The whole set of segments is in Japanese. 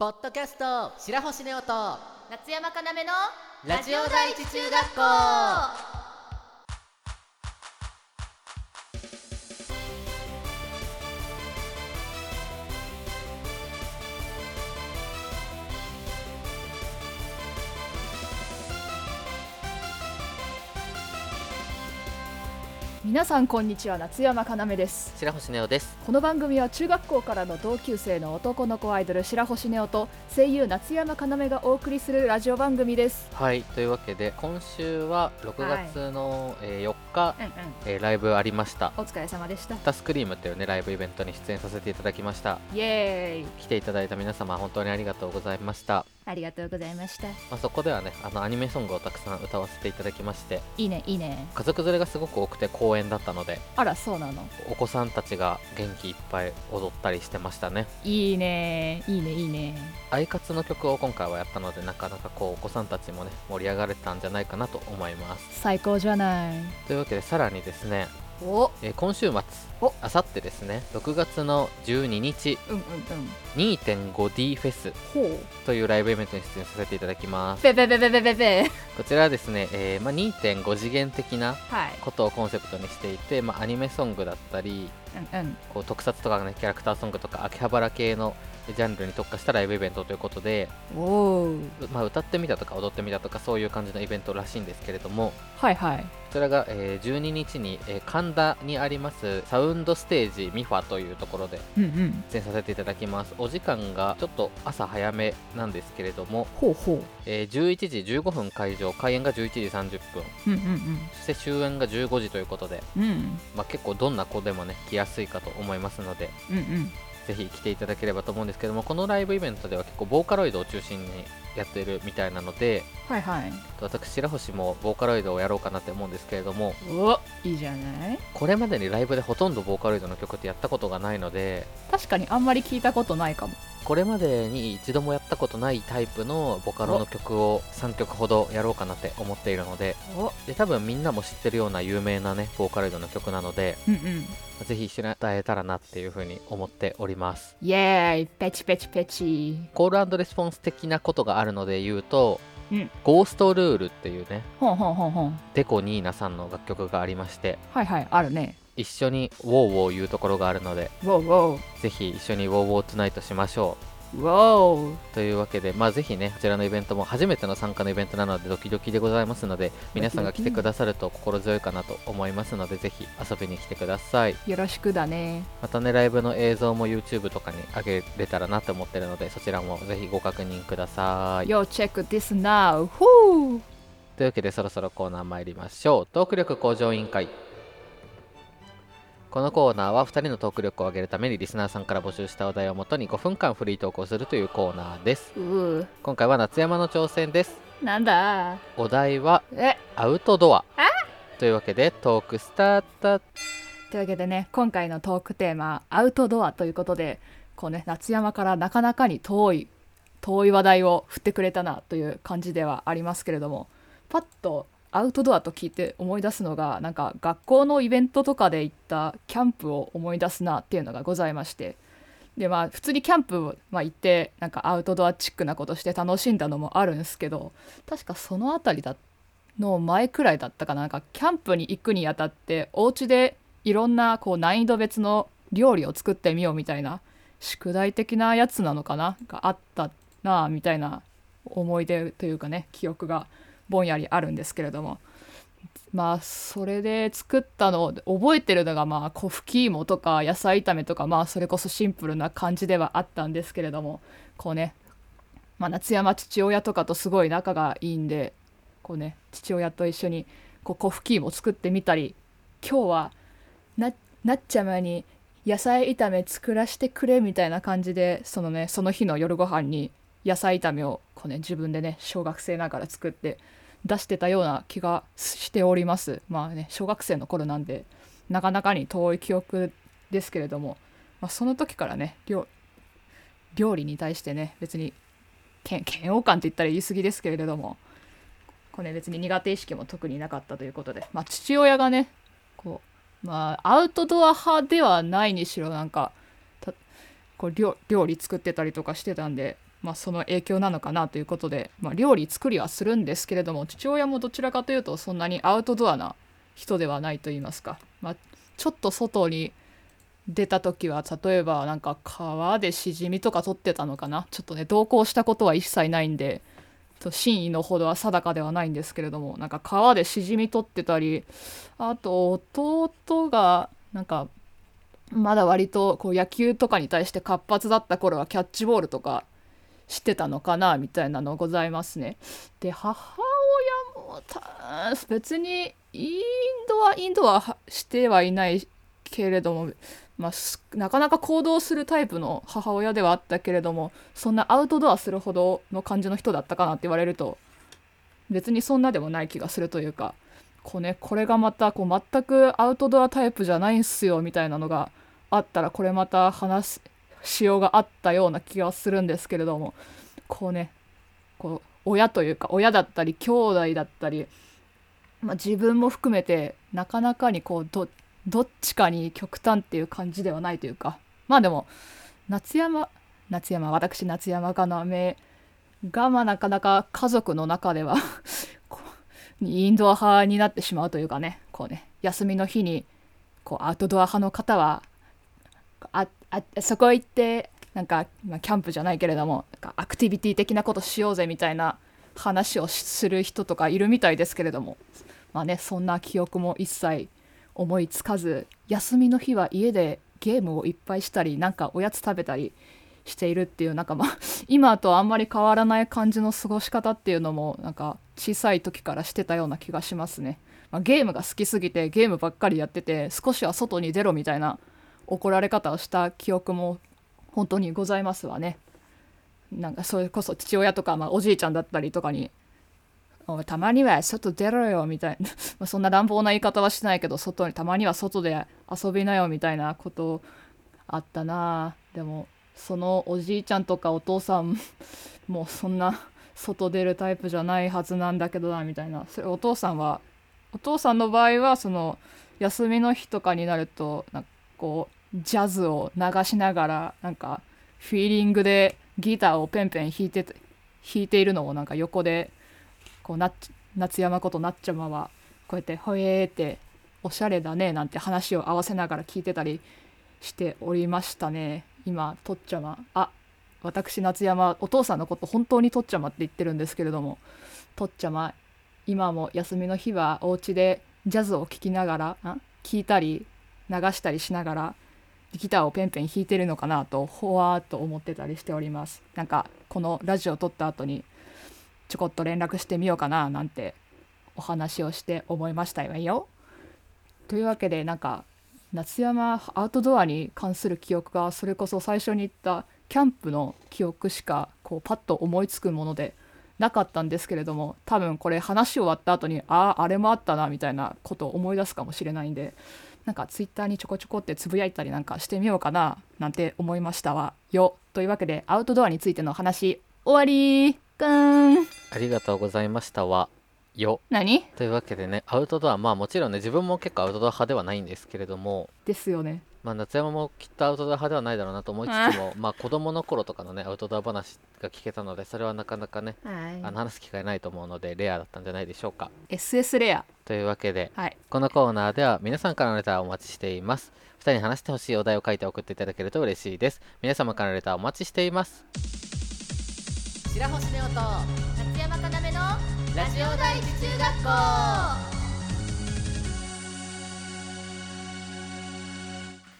ポッドキャスト白星ネオと夏山かなめのラジオ第一中学校。皆さんこんにちは、夏山かなめです。白星ネオです。この番組は中学校からの同級生の男の子アイドル白星ネオと声優夏山かなめがお送りするラジオ番組です。はい、というわけで今週は6月の4日、ライブありました。お疲れ様でした。タスクリームというねライブイベントに出演させていただきました。イエーイ。来ていただいた皆様本当にありがとうございました。ありがとうございました。そこではね、アニメソングをたくさん歌わせていただきまして、いいねいいね。家族連れがすごく多くて公演だったので、あらそうなの。お子さんたちが元気いっぱい踊ったりしてましたね。いいねいいねいいね。アイカツの曲を今回はやったので、なかなかこうお子さんたちもね盛り上がれたんじゃないかなと思います。最高じゃない。というわけでさらにですね。今週末あさってですね6月の12日、2.5D フェスというライブイベントに出演させていただきます。こちらはですね、2.5 次元的なことをコンセプトにしていて、アニメソングだったり、こう特撮とか、ね、キャラクターソングとか秋葉原系のジャンルに特化したライブイベントということで、歌ってみたとか踊ってみたとかそういう感じのイベントらしいんですけれども、はいはい、こちらが12日に神田にありますサウンドステージミファというところで出演させていただきます。お時間がちょっと朝早めなんですけれども、11時15分開場、開演が11時30分、そして終演が15時ということで、結構どんな子でもね来やすいかと思いますので、ぜひ来ていただければと思うんですけども、このライブイベントでは結構ボーカロイドを中心にやってるみたいなので、はいはい、私白星もボーカロイドをやろうかなって思うんですけれども、いいじゃない。これまでにライブでほとんどボーカロイドの曲ってやったことがないので、確かにあんまり聞いたことないかも。これまでに一度もやったことないタイプのボカロの曲を3曲ほどやろうかなって思っているので、多分みんなも知ってるような有名なねボーカロイドの曲なので、ぜひ一緒に歌えたらなっていうふうに思っております。イエーイ。ペチペチペチ。コール&レスポンス的なことがあるので言うと、ゴーストルールっていうねデコニーナさんの楽曲がありまして、はいはい、あるね。一緒にウォーウォー言うところがあるので、ぜひ一緒にウォーウォートナイトしましょう。というわけで、ぜひねこちらのイベントも初めての参加のイベントなのでドキドキでございますので、皆さんが来てくださると心強いかなと思いますので、ぜひ遊びに来てください。よろしくだね。またねライブの映像も YouTube とかに上げれたらなと思ってるので、そちらもぜひご確認ください。Yo check this now. というわけでそろそろコーナー参りましょう。トーク力向上委員会。このコーナーは2人のトーク力を上げるためにリスナーさんから募集したお題をもとに5分間フリートークをするというコーナーです。今回は夏山の挑戦です。なんだお題はアウトドアというわけでトークスタート。というわけでね、今回のトークテーマアウトドアということで、こうね夏山からなかなかに遠い話題を振ってくれたなという感じではありますけれども、パッとアウトドアと聞いて思い出すのが、なんか学校のイベントとかで行ったキャンプを思い出すなっていうのがございまして、で普通にキャンプ、行ってなんかアウトドアチックなことして楽しんだのもあるんですけど、確かそのあたりの前くらいだったかな、なんかキャンプに行くにあたってお家でいろんなこう難易度別の料理を作ってみようみたいな宿題的なやつなのかながあったなみたいな思い出というかね、記憶がぼんやりあるんですけれども、それで作ったのを覚えてるのが粉吹き芋とか野菜炒めとか、それこそシンプルな感じではあったんですけれども、こうね、夏山父親とかとすごい仲がいいんで、こうね父親と一緒に粉吹き芋作ってみたり、今日は なっちゃまに野菜炒め作らしてくれみたいな感じで、その日の夜ご飯に野菜炒めを自分でね小学生ながら作って出してたような気がしております。小学生の頃なんでなかなかに遠い記憶ですけれども、その時からね料理に対してね別に嫌悪感って言ったら言い過ぎですけれども、別に苦手意識も特になかったということで、父親がねアウトドア派ではないにしろ、なんか料理作ってたりとかしてたんで、まあ、その影響なのかなということで、まあ、料理作りはするんですけれども、父親もどちらかというとそんなにアウトドアな人ではないと言いますか、まあ、ちょっと外に出た時は例えばなんか川でシジミとか取ってたのかな、ちょっとね同行したことは一切ないんで真意のほどは定かではないんですけれども、なんか川でシジミ取ってたり、あと弟がなんかまだ割とこう野球とかに対して活発だった頃はキャッチボールとかしてたのかなみたいなのございますね。で、母親も別にインドアしてはいないけれども、まあ、なかなか行動するタイプの母親ではあったけれども、そんなアウトドアするほどの感じの人だったかなって言われると別にそんなでもない気がするというか、これがまたこう全くアウトドアタイプじゃないんすよみたいなのがあったら、これまた話しようがあったような気がするんですけれども、親というか親だったり兄弟だったり、まあ、自分も含めてなかなかにどっちかに極端っていう感じではないというか、まあでも私夏山かなめが、まあなかなか家族の中ではインドア派になってしまうというかね、休みの日にアウトドア派の方はそこ行ってなんか、まあ、キャンプじゃないけれどもなんかアクティビティ的なことしようぜみたいな話をする人とかいるみたいですけれども、まあね、そんな記憶も一切思いつかず、休みの日は家でゲームをいっぱいしたりなんかおやつ食べたりしているっていう、なんかまあ今とあんまり変わらない感じの過ごし方っていうのもなんか小さい時からしてたような気がしますね。まあ、ゲームが好きすぎてゲームばっかりやってて少しは外に出ろみたいな怒られ方をした記憶も本当にございますわね。なんかそれこそ父親とか、まあ、おじいちゃんだったりとかにたまには外出ろよみたいなまあそんな乱暴な言い方はしないけどたまには外で遊びなよみたいなことあったな。でもそのおじいちゃんとかお父さんもそんな外出るタイプじゃないはずなんだけどなみたいな。それお父さんの場合はその休みの日とかになるとなんかジャズを流しながらなんかフィーリングでギターをペンペン弾いているのをなんか横で夏山ことなっちゃまはこうやってほえーっておしゃれだねなんて話を合わせながら聞いてたりしておりましたね。今とっちゃま、私夏山お父さんのこと本当にとっちゃまって言ってるんですけれども、とっちゃま今も休みの日はお家でジャズを聴きながら聴いたり流したりしながらギターをペンペン弾いてるのかなとほわーっと思ってたりしております。なんかこのラジオ撮った後にちょこっと連絡してみようかななんてお話をして思いましたよ。というわけでなんか夏山アウトドアに関する記憶がそれこそ最初に言ったキャンプの記憶しかパッと思いつくものでなかったんですけれども、多分これ話終わった後にあれもあったなみたいなことを思い出すかもしれないんで、なんかツイッターにちょこちょこってつぶやいたりなんかしてみようかななんて思いましたわよ。というわけでアウトドアについての話終わりーん。ありがとうございましたわよ。何というわけでね、アウトドア、まあもちろんね自分も結構アウトドア派ではないんですけれどもですよね。まあ、夏山もきっとアウトドア派ではないだろうなと思いつつも、まあ子供の頃とかのねアウトドア話が聞けたので、それはなかなかね、はい、話す機会ないと思うのでレアだったんじゃないでしょうか。 SS レアというわけで、はい、このコーナーでは皆さんからのレターをお待ちしています。2人に話してほしいお題を書いて送っていただけると嬉しいです。皆様からのレターお待ちしています。白星ネオと夏山かなめのラジオ第一中学校。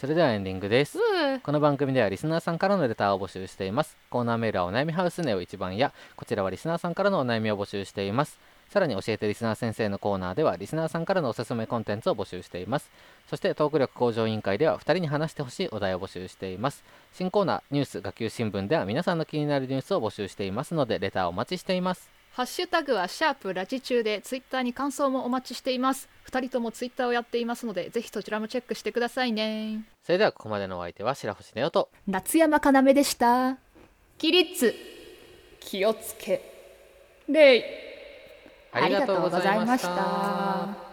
それではエンディングです。この番組ではリスナーさんからのレターを募集しています。コーナーメールはお悩みハウスネオ1番や、こちらはリスナーさんからのお悩みを募集しています。さらに教えてリスナー先生のコーナーではリスナーさんからのおすすめコンテンツを募集しています。そしてトーク力向上委員会では2人に話してほしいお題を募集しています。新コーナーニュース学級新聞では皆さんの気になるニュースを募集していますのでレターをお待ちしています。ハッシュタグはシャープラジ中でツイッターに感想もお待ちしています。2人ともツイッターをやっていますのでぜひそちらもチェックしてくださいね。それではここまでのお相手は白星ねおと夏山かなめでした。起立気をつけ礼。ありがとうございました。